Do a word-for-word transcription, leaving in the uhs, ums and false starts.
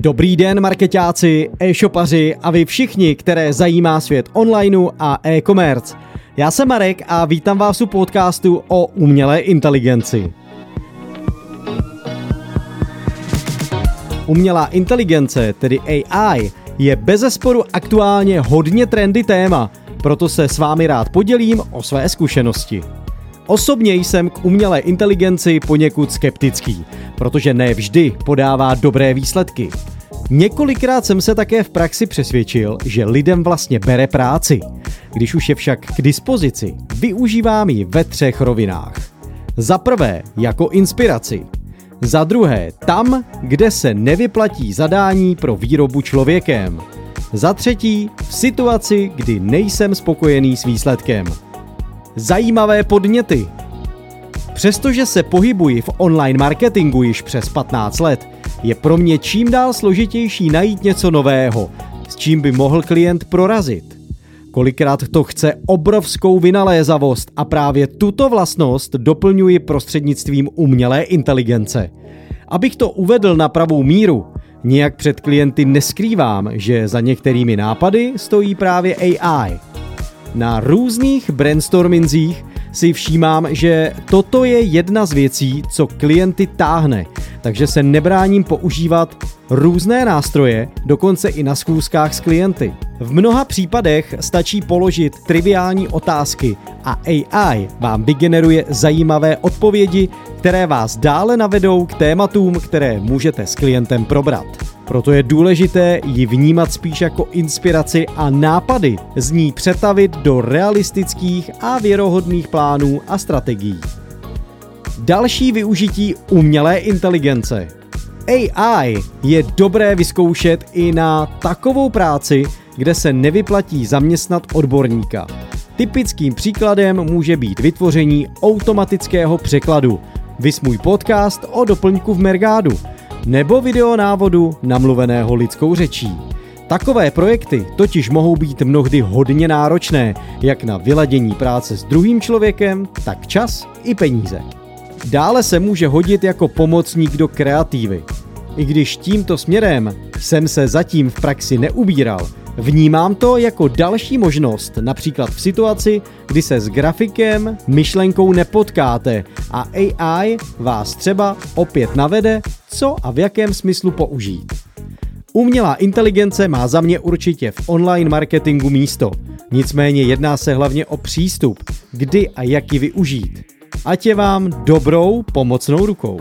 Dobrý den, marketáci, e-shopaři a vy všichni, které zajímá svět onlineu a e-commerce. Já jsem Marek a vítám vás u podcastu o umělé inteligenci. Umělá inteligence, tedy A I, je bezesporu aktuálně hodně trendy téma, proto se s vámi rád podělím o své zkušenosti. Osobně jsem k umělé inteligenci poněkud skeptický, protože ne vždy podává dobré výsledky. Několikrát jsem se také v praxi přesvědčil, že lidem vlastně bere práci. Když už je však k dispozici, využívám ji ve třech rovinách. Za prvé jako inspiraci. Za druhé tam, kde se nevyplatí zadání pro výrobu člověkem. Za třetí v situaci, kdy nejsem spokojený s výsledkem. Zajímavé podněty. Přestože se pohybuji v online marketingu již přes patnáct let, je pro mě čím dál složitější najít něco nového, s čím by mohl klient prorazit. Kolikrát to chce obrovskou vynalézavost a právě tuto vlastnost doplňuji prostřednictvím umělé inteligence. Abych to uvedl na pravou míru, nijak před klienty neskrývám, že za některými nápady stojí právě A I. Na různých brainstormingzích si všímám, že toto je jedna z věcí, co klienty táhne, takže se nebráním používat různé nástroje, dokonce i na schůzkách s klienty. V mnoha případech stačí položit triviální otázky a A I vám vygeneruje zajímavé odpovědi, které vás dále navedou k tématům, které můžete s klientem probrat. Proto je důležité ji vnímat spíš jako inspiraci a nápady z ní přetavit do realistických a věrohodných plánů a strategií. Další využití umělé inteligence. A I je dobré vyzkoušet i na takovou práci, kde se nevyplatí zaměstnat odborníka. Typickým příkladem může být vytvoření automatického překladu, viz můj podcast o doplňku v Mergádu, nebo videonávodu namluveného lidskou řečí. Takové projekty totiž mohou být mnohdy hodně náročné, jak na vyladění práce s druhým člověkem, tak čas i peníze. Dále se může hodit jako pomocník do kreativy. I když tímto směrem jsem se zatím v praxi neubíral, vnímám to jako další možnost, například v situaci, kdy se s grafikem, myšlenkou nepotkáte a A I vás třeba opět navede, co a v jakém smyslu použít. Umělá inteligence má za mě určitě v online marketingu místo, nicméně jedná se hlavně o přístup, kdy a jak ji využít. Ať je vám dobrou pomocnou rukou.